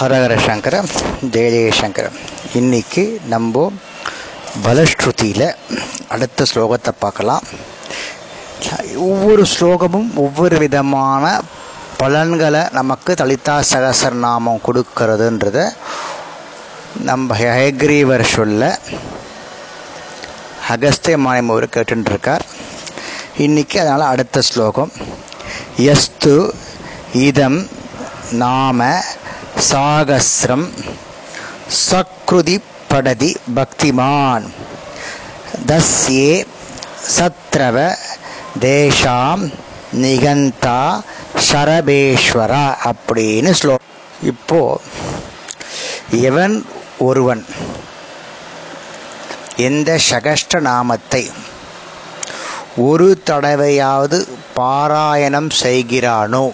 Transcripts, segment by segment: ஹரஹர சங்கர ஜெய சங்கர. இன்றைக்கி நம்ம பலஸ்ருதியில் அடுத்த ஸ்லோகத்தை பார்க்கலாம். ஒவ்வொரு ஸ்லோகமும் ஒவ்வொரு விதமான பலன்களை நமக்கு லலிதா சகஸ்ரநாமம் கொடுக்கறதுன்றத நம்ம ஹயக்ரீவர் சொல்ல அகஸ்திய மாயமூர் கேட்டுருக்கார். இன்றைக்கி அதனால் அடுத்த ஸ்லோகம் யஸ்து இதம் நாம சாகஸ்ரம் சக்ருதி படதி பக்திமான் தஸ்யே சத்ரவ தேஷாம் நிகந்தா சரபேஸ்வரா அப்படின்னு ஸ்லோகம். இப்போது எவன் ஒருவன் எந்த சகஸ்ட நாமத்தை ஒரு தடவையாவது பாராயணம் செய்கிறானோ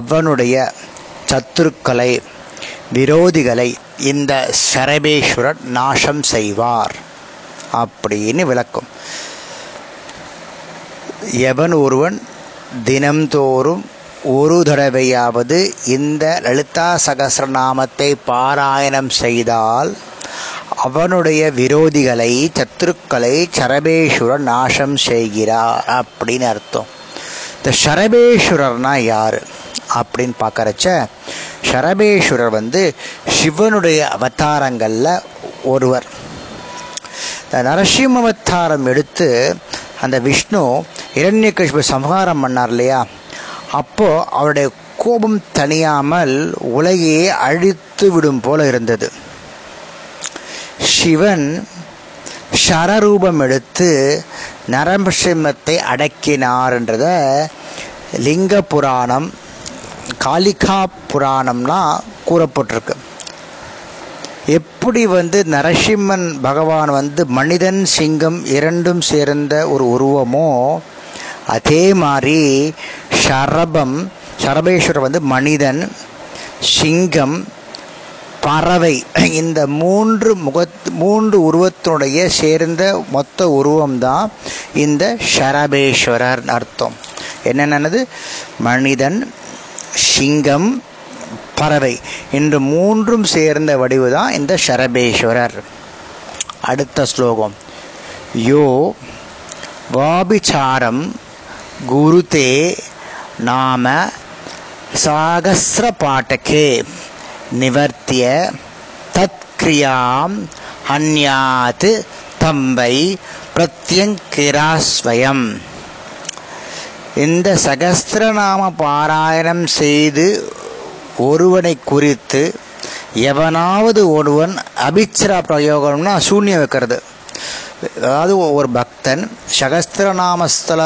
அவனுடைய சத்துருக்களை விரோதிகளை இந்த சரபேஸ்வரன் நாசம் செய்வார் அப்படின்னு விளக்கும். எவன் ஒருவன் தினம்தோறும் ஒரு தடவையாவது இந்த லலிதா சகஸ்ரநாமத்தை பாராயணம் செய்தால் அவனுடைய விரோதிகளை சத்துருக்களை சரபேஸ்வரன் நாசம் செய்கிறார் அப்படின்னு அர்த்தம். இந்த சரபேஸ்வரர்னா யார் அப்படின்னு பார்க்குறச்ச, சரபேஸ்வரர் சிவனுடைய அவதாரங்களில் ஒருவர். நரசிம்ம அவதாரம் எடுத்து அந்த விஷ்ணு இரண்யகசிபு சம்ஹாரம் பண்ணார் இல்லையா, அப்போது அவருடைய கோபம் தணியாமல் உலகையே அழித்து விடும் போல இருந்தது. சிவன் ஷரரூபம் எடுத்து நரசிம்மத்தை அடக்கினார்ன்றத லிங்க புராணம் காளிகா புராணம்னா கூறப்பட்டிருக்கு. எப்படி நரசிம்மன் பகவான் மனிதன் சிங்கம் இரண்டும் சேர்ந்த ஒரு உருவமோ அதே மாதிரி சரபேஸ்வரர் மனிதன் சிங்கம் பறவை இந்த மூன்று உருவத்தினுடைய சேர்ந்த மொத்த உருவம்தான் இந்த சரபேஸ்வரர் அர்த்தம். என்னென்னது? மனிதன் சிங்கம் பறவை என்று மூன்றும் சேர்ந்த வடிவுதான் இந்த சரபேஸ்வரர். அடுத்த ஸ்லோகம் யோ வாபிச்சாரம் குருதே நாம சாகஸ்ர பாட்டகே நிவர்த்திய தத்கிரியாம் அந்யாத் தம்பை பிரத்யங்கிராஸ்வயம். இந்த சகஸ்திரநாம பாராயணம் செய்து ஒருவனை குறித்து எவனாவது ஒருவன் அபிச்சரா பிரயோகம்னா சூன்யம் வைக்கிறது. அதாவது ஒரு பக்தன் சகஸ்திரநாமஸ்தல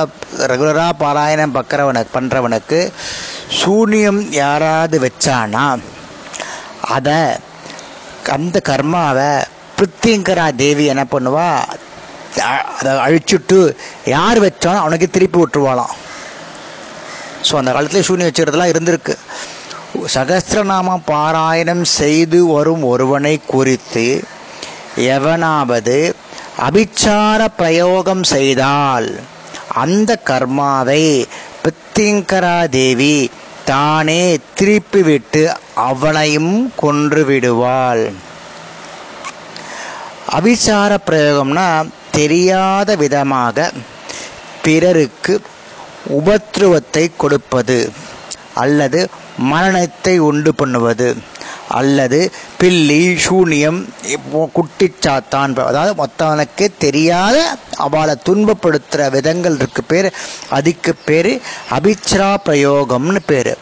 ரெகுலராக பாராயணம் பண்ணுறவனுக்கு சூன்யம் யாராவது வச்சானா அதை அந்த கர்மாவை பிரித்தியங்கரா தேவி என்ன பண்ணுவா, அதை அழிச்சுட்டு யார் வச்சாலும் அவனுக்கு திருப்பி விட்டுருவாளாம். ஸோ அந்த காலத்தில் சூன்யம் வச்சுக்கிறதுலாம் இருந்திருக்கு. சகஸ்திரநாம பாராயணம் செய்து வரும் ஒருவனை குறித்து எவனாவது அபிச்சார பிரயோகம் செய்தால் அந்த கர்மாவை பிரித்தியங்கரா தேவி தானே திருப்பி விட்டு அவனையும் கொன்று விடுவாள். அபிச்சார பிரயோகம்னா தெரியாத விதமாக பிறருக்கு உபத்ரவத்தை கொடுப்பது அல்லது மரணத்தை உண்டு பண்ணுவது அல்லது பில்லி சூனியம் குட்டிச்சாத்தான், அதாவது மொத்தவனுக்கு தெரியாத அவளை துன்பப்படுத்துகிற விதங்களுக்கு பேர், அதுக்கு பேர் அபிச்சார பிரயோகம்னு பேர்.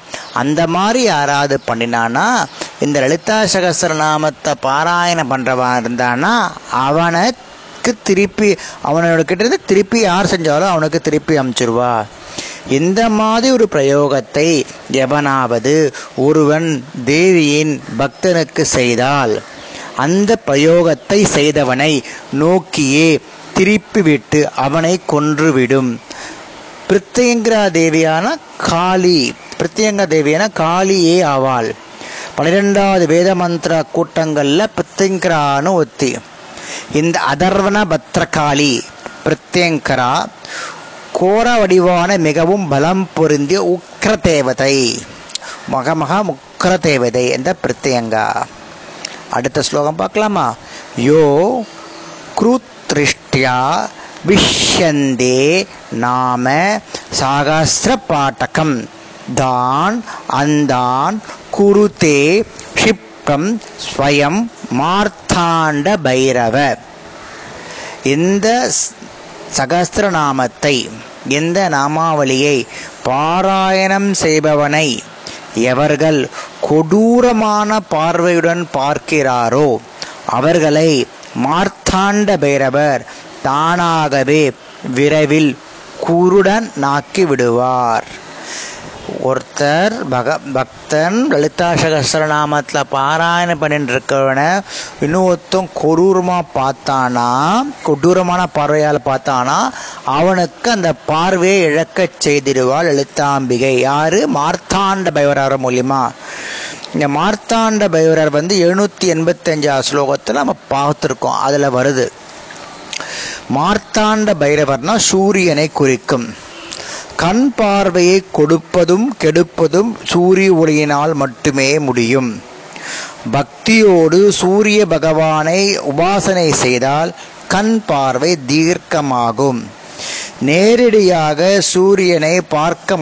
அந்த மாதிரி யாராவது பண்ணினான்னா இந்த லலிதா சகஸ்ரநாமத்தை பாராயணம் பண்ணுறவன் இருந்தானா அவனுக்கு திருப்பி அவனோட திருப்பி யார் செஞ்சாலும் அவனுக்கு திருப்பி அனுப்பிச்சிருவா. இந்த மாதிரி ஒரு பிரயோகத்தை எவனாவது ஒருவன் தேவியின் பக்தனுக்கு செய்தால் அந்த பிரயோகத்தை செய்தவனை நோக்கியே திருப்பி விட்டு அவனை கொன்றுவிடும். பிரித்தியங்கரா தேவியான காளி, பிரித்தியங்கரா தேவியான காளியே ஆவாள். 12வது வேத மந்திர கூட்டங்களில் பிரித்தியங்கரான்னு ஒத்தி. இந்த அதர்வன பத்ரகாளி பிரித்தியங்கரா கோர வடிவான மிகவும் பலம் பொருந்திய உக்ர தேவதை, மகா உக்ர தேவதை என்ற பிரத்யங்கா. அடுத்த ஸ்லோகம் பார்க்கலாமா? யோ க்ருத்ரிஷ்டியா விஷ்யந்தே நாம சாகஸ்திர பாட்டகம் தான் அந்தான் குருதே ஷிப்ரம் ஸ்வயம் மார்த்தாண்ட பைரவ. இந்த சகஸ்திர நாமத்தை, இந்த நாமாவளியை பாராயணம் செய்பவனை எவர்கள் கொடூரமான பார்வையுடன் பார்க்கிறாரோ அவர்களை மார்த்தாண்ட பைரவர் தானாகவே விரைவில் குருடன் நாக்கி விடுவார். ஒருத்தர் பக்தன் லலிதா சகஸ்திரநாமத்தில் பாராயணம் பண்ணிட்டு இருக்கவன இன்னொருத்தன் கொடூரமான பார்வையால் பார்த்தானா அவனுக்கு அந்த பார்வையை இழக்க செய்திடுவாள் லலிதாம்பிகை. யாரு? மார்த்தாண்ட பைரவர் மூலியமா. இந்த மார்த்தாண்ட பைரவர் 785 ஸ்லோகத்தில் நம்ம பார்த்துருக்கோம். அதில் வருது மார்த்தாண்ட பைரவர்னா சூரியனை குறிக்கும். கண் பார்வையை கொடுப்பதும் கெடுப்பதும் சூரிய ஒளியினால் மட்டுமே முடியும். பக்தியோடு சூரிய பகவானை உபாசனை செய்தால் கண் பார்வை தீர்க்கமாகும். நேரடியாக சூரியனை பார்க்க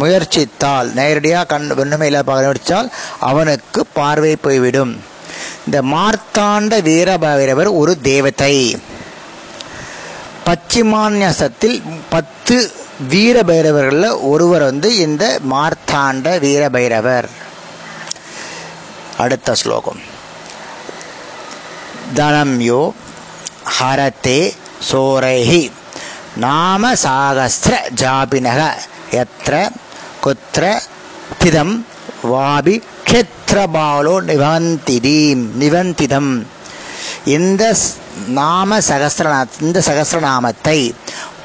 முயற்சித்தால், நேரடியாக கண் வெண்மையில பார்த்தால் அவனுக்கு பார்வை போய்விடும். இந்த மார்த்தாண்ட வீரபைரவர் ஒரு தேவதை. பச்சிமான்யசத்தில் 10 வீரபைரவர்கள் ஒருவர் இந்த மார்த்தாண்ட வீரபைரவர். அடுத்த ஸ்லோகம் தனம்யோ ஹரதே சோரைஹி நாம சாகஸ்திர ஜாபினக யத்ர குத்ர திதம் வாபி க்ஷேத்ரபாலோ நிவந்திதம். இந்த சகஸ்திரநாமத்தை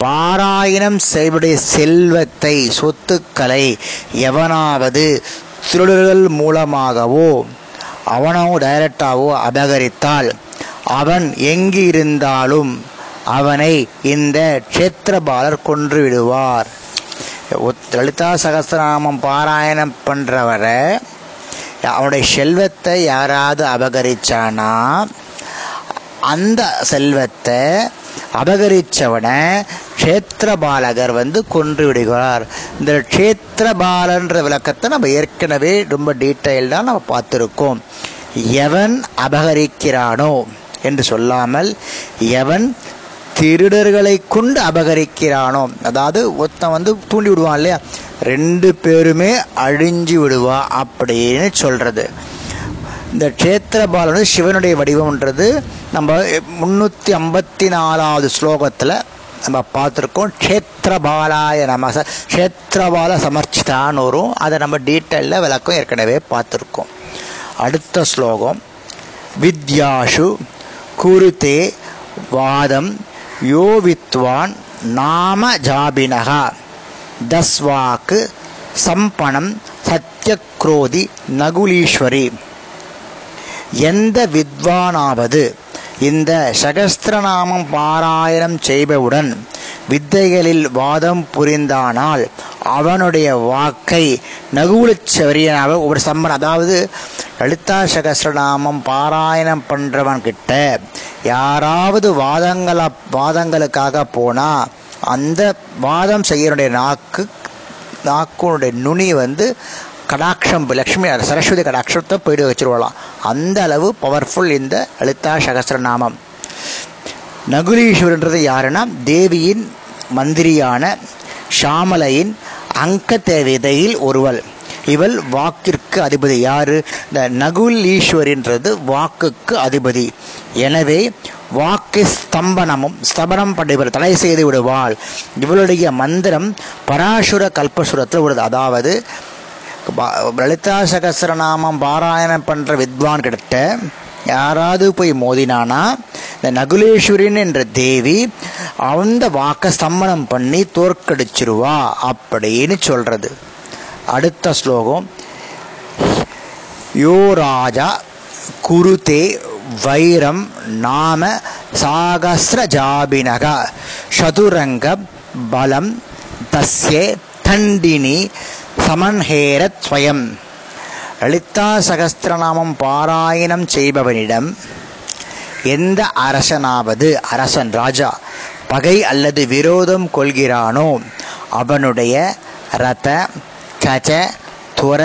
பாராயணம் செய்வடைய செல்வத்தை, சொத்துக்களை எவனாவது திருடர்கள் மூலமாகவோ அவனோ டைரக்டாகவோ அபகரித்தால் அவன் எங்கு இருந்தாலும் அவனை இந்த க்ஷேத்ரபாலர் கொன்று விடுவார். லலிதா சகஸ்திரநாமம் பாராயணம் பண்ணுறவரை அவனுடைய செல்வத்தை யாராவது அபகரித்தானா அந்த செல்வத்தை அபகரித்தவனை க்ஷேத்ரபாலகர் கொன்று விடுகிறார். இந்த க்ஷேத்ரபாலன்ற விளக்கத்தை நம்ம ஏற்கனவே ரொம்ப டீட்டெயில்டாக நம்ம பார்த்துருக்கோம். எவன் அபகரிக்கிறானோ என்று சொல்லாமல் எவன் திருடர்களை கொண்டு அபகரிக்கிறானோ, அதாவது ஒருத்தன் தூண்டி விடுவான் இல்லையா, 2 பேருமே அழிஞ்சு விடுவா அப்படின்னு சொல்கிறது. இந்த க்ஷேத்ரபாலன் சிவனுடைய வடிவம்ன்றது நம்ம 354 ஸ்லோகத்தில் நம்ம பார்த்துருக்கோம். க்ஷேத்ரபாலாய நம க்ஷேத்ரபால சமர்ச்சிதான்னு வரும். அதை நம்ம டீட்டெயிலில் விளக்கம் ஏற்கனவே பார்த்துருக்கோம். அடுத்த ஸ்லோகம் வித்யாஷு குருதே வாதம் யோவித்வான் நாம ஜாபினகா தஸ்வாக்கு சம்பனம் சத்யக்ரோதி நகுலீஸ்வரி. எந்த வித்வானாவது இந்த சகஸ்திரநாமம் பாராயணம் செய்பவுடன் வித்தைகளில் வாதம் புரிந்தானால் அவனுடைய வாக்கை நகுலீஸ்வரியாக ஒரு சம்பனம், அதாவது லலிதா சகஸ்திரநாமம் பாராயணம் பண்ணுறவன்கிட்ட யாராவது வாதங்களுக்காக போனால் அந்த வாதம் செய்யனுடைய நாக்குனுடைய நுனி கடாட்சம் லக்ஷ்மி சரஸ்வதி கடாட்சத்தை போயிட்டு வச்சுருவலாம். அந்த அளவு பவர்ஃபுல் இந்த லலிதா சகஸ்திரநாமம். நகுலீஸ்வரன்றது யாருன்னா தேவியின் மந்திரியான ஷாமலையின் அங்க தேவதையில் ஒருவள். இவள் வாக்கிற்கு அதிபதி. யார்? இந்த நகுலீஸ்வரின்றது வாக்குக்கு அதிபதி. எனவே வாக்கு ஸ்தபனம் பண்ணுவார், தடை செய்து விடுவாள். இவளுடைய மந்திரம் பராசுர கல்பசுரத்தில் உள்ளது. அதாவது லலிதா சகஸ்திரநாமம் பாராயணம் பண்ணுற வித்வான் கிட்ட யாராவது போய் மோதினானா இந்த நகுலேஸ்வரின் என்ற தேவி அந்த வாக்க ஸ்தம்பனம் பண்ணி தோற்கடிச்சிருவா அப்படின்னு சொல்கிறது. அடுத்த ஸ்லோகம் யோ ராஜா குருதே வைரம் நாம சாகஸ்ர ஜாபினக சதுரங்க பலம் தஸ்யே தண்டினி சமன்ஹேரத் ஸ்வயம். லலிதா சகஸ்திரநாமம் பாராயணம் செய்பவனிடம் எந்த அரசனாவது அரசன் ராஜா பகை அல்லது விரோதம் கொள்கிறானோ அவனுடைய ரத கஜ துர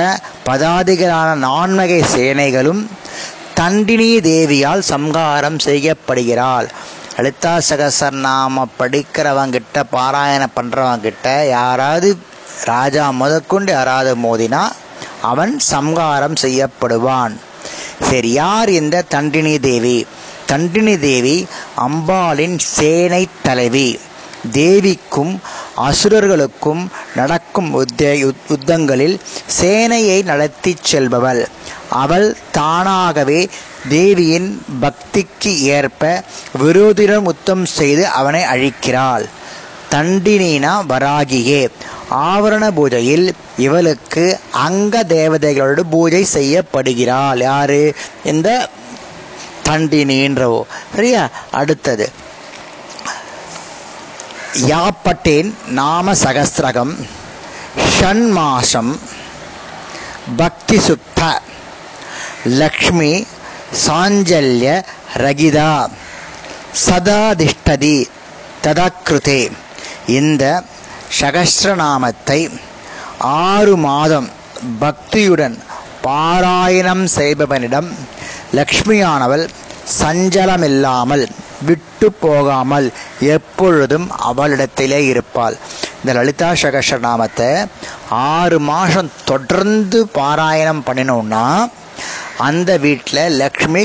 பதாதிகளான நான்வகை சேனைகளும் தண்டினி தேவியால் சம்ஹாரம் செய்யப்படுகிறாள். லலிதா சகஸ்திரநாம படிக்கிறவங்கிட்ட பாராயணம் பண்ணுறவங்கிட்ட யாராவது ராஜா முதற்கொண்டு யாராவது மோதினா அவன் சம்ஹாரம் செய்யப்படுவான். சரி, யார் இந்த தண்டினி தேவி? தண்டினி தேவி அம்பாளின் சேனை தலைவி. தேவிக்கும் அசுரர்களுக்கும் நடக்கும் யுத்தங்களில் சேனையை நடத்தி செல்பவள். அவள் தானாகவே தேவியின் பக்திக்கு ஏற்ப விரோதியிடம் யுத்தம் செய்து அவனை அழிக்கிறாள். தண்டினா வராகியே. ஆவரண பூஜையில் இவளுக்கு அங்க தேவதைகளோடு பூஜை செய்யப்படுகிறாள். யாரு? இந்த தண்டினின்றவோ. சரியா? அடுத்தது யாப்பட்டேன் நாம சகஸ்திரகம் ஷண்மாசம் பக்தி சுத்த லக்ஷ்மி சாஞ்சல்ய ரகிதா சதாதிஷ்டதி ததாக்ருதே. இந்த சகஸ்திரநாமத்தை 6 மாதம் பக்தியுடன் பாராயணம் செய்பவனிடம் லக்ஷ்மியானவள் சஞ்சலமில்லாமல் விட்டு போகாமல் எப்பொழுதும் அவளிடத்திலே இருப்பாள். இந்த லலிதா சகஸ்திரநாமத்தை 6 மாதம் தொடர்ந்து பாராயணம் பண்ணினோன்னா அந்த வீட்டில் லக்ஷ்மி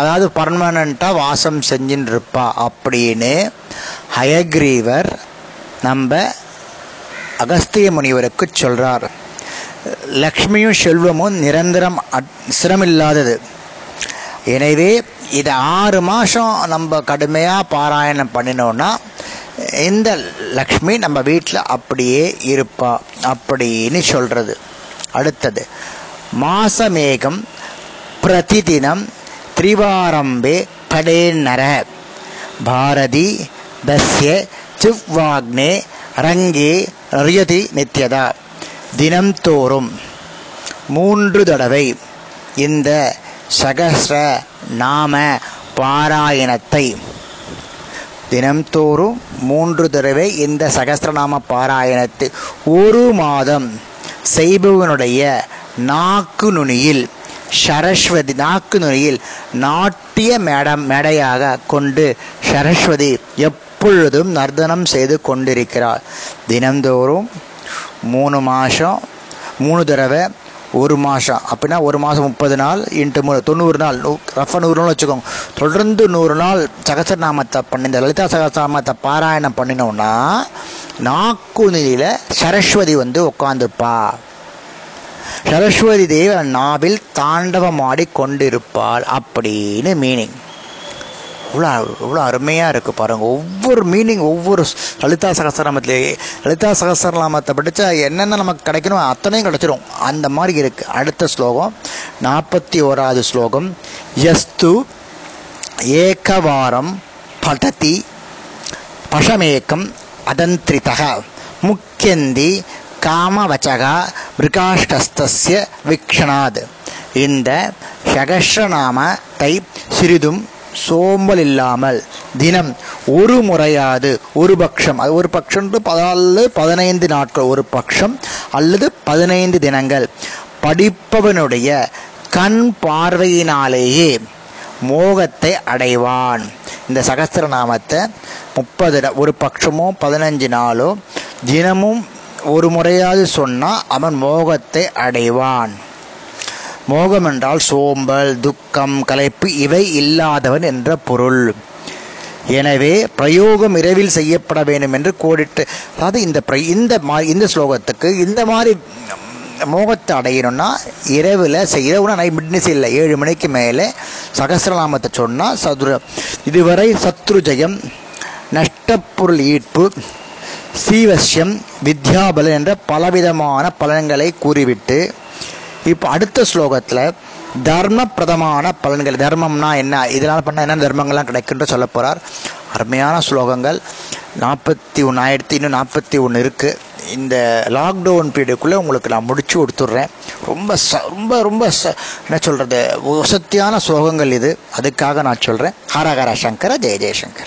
அதாவது பர்மனண்ட்டாக வாசம் செஞ்சுன்னு இருப்பா அப்படின்னு ஹயக்ரீவர் நம்ம அகஸ்திய முனிவருக்கு சொல்கிறார். லக்ஷ்மியும் செல்வமும் நிரந்தரம் சிரமில்லாதது. எனவே இதை 6 மாதம் நம்ம கடுமையாக பாராயணம் பண்ணினோன்னா இந்த லக்ஷ்மி நம்ம வீட்டில் அப்படியே இருப்பா அப்படின்னு சொல்கிறது. அடுத்தது மாசமேகம் பிரதிதினம் திரிவாரம்பே படேநர பாரதி தஸ்ய சிவ்வாக்னே ரங்கே ரியதி நித்யதா. தினம்தோறும் 3 தடவை இந்த சகஸ்ர நாம பாராயணத்தை தினம்தோறும் 3 தடவை இந்த சகஸ்திரநாம பாராயணத்தை 1 மாதம் செய்பவனுடைய நாக்கு நுனியில் சரஸ்வதி நாக்கு நுனியில் நாட்டிய மேடையாக கொண்டு சரஸ்வதி எப்பொழுதும் நர்த்தனம் செய்து கொண்டிருக்கிறார். தினம்தோறும் 3 மாதம் 3 தடவை 1 மாதம் அப்படின்னா 1 மாதம் 30 நாள் இன்ட்டு 90 நாள் ரஃபா 100 நாள் வச்சுக்கோங்க. தொடர்ந்து 100 நாள் சகஸ்திரநாமத்தை பண்ணி இந்த லலிதா சகஸ்திரநாமத்தை பாராயணம் பண்ணினோன்னா நாக்குநிலையில் சரஸ்வதி வந்து உட்காந்துப்பா. சரஸ்வதி தேவி நாவில் தாண்டவமாடி கொண்டிருப்பாள் அப்படின்னு மீனிங். இவ்வளோ அருமையாக இருக்குது பாருங்கள். ஒவ்வொரு மீனிங் ஒவ்வொரு லலிதா சகஸ்திரநாமத்திலேயே லலிதா சகஸ்திரநாமத்தை படித்தா என்னென்ன நமக்கு கிடைக்கணும் அத்தனையும் கிடைச்சிடும். அந்த மாதிரி இருக்குது. அடுத்த ஸ்லோகம் 41வது ஸ்லோகம் யஸ்து ஏகவாரம் படதி பஷமேக்கம் அதந்திரிதக முக்கியந்தி காமவச்சகா மிருகாஷ்டஸ்தஸ்ய விக்ஷணாத். இந்த சகஸ்திரநாமத்தை சிறிதும் சோம்பல் இல்லாமல் தினம் 1 முறையாவது 1 பட்சம் அது 1 பட்சம் 15 நாட்கள் 1 பட்சம் அல்லது 15 தினங்கள் படிப்பவனுடைய கண் பார்வையினாலேயே மோகத்தை அடைவான். இந்த சகஸ்திரநாமத்தை 30 ஒரு பட்சமோ 15 நாளோ தினமும் 1 முறையாவது சொன்னால் அவன் மோகத்தை அடைவான். மோகம் என்றால் சோம்பல், துக்கம், களைப்பு இவை இல்லாதவன் என்ற பொருள். எனவே பிரயோகம் இரவில் செய்யப்பட வேண்டும் என்று கோடிட்டு அதாவது இந்த ஸ்லோகத்துக்கு இந்த மாதிரி மோகத்தை அடையணும்னா இரவில் இரவுனா மிட்னிஸ் இல்லை 7 மணிக்கு மேலே சகஸ்திரநாமத்தை சொன்னால் இதுவரை சத்ருஜயம் நஷ்டப்பொருள் ஈட்பு சீவசியம் வித்யாபலன் என்ற பலவிதமான பலன்களை கூறிவிட்டு இப்போ அடுத்த ஸ்லோகத்தில் தர்ம பிரதமான பலன்கள் தர்மம்னா என்ன இதனால் பண்ணால் என்ன தர்மங்கள்லாம் கிடைக்குன்ற சொல்ல போகிறார். அருமையான ஸ்லோகங்கள் 41,000 இன்னும் 41 இருக்குது. இந்த லாக்டவுன் பீரியடுக்குள்ளே உங்களுக்கு நான் முடிச்சு கொடுத்துட்றேன். ரொம்ப ரொம்ப ரொம்ப என்ன சொல்கிறது, வசத்தியான ஸ்லோகங்கள் இது. அதுக்காக நான் சொல்கிறேன் ஹரஹர சங்கர ஜெய ஜெயசங்கர்.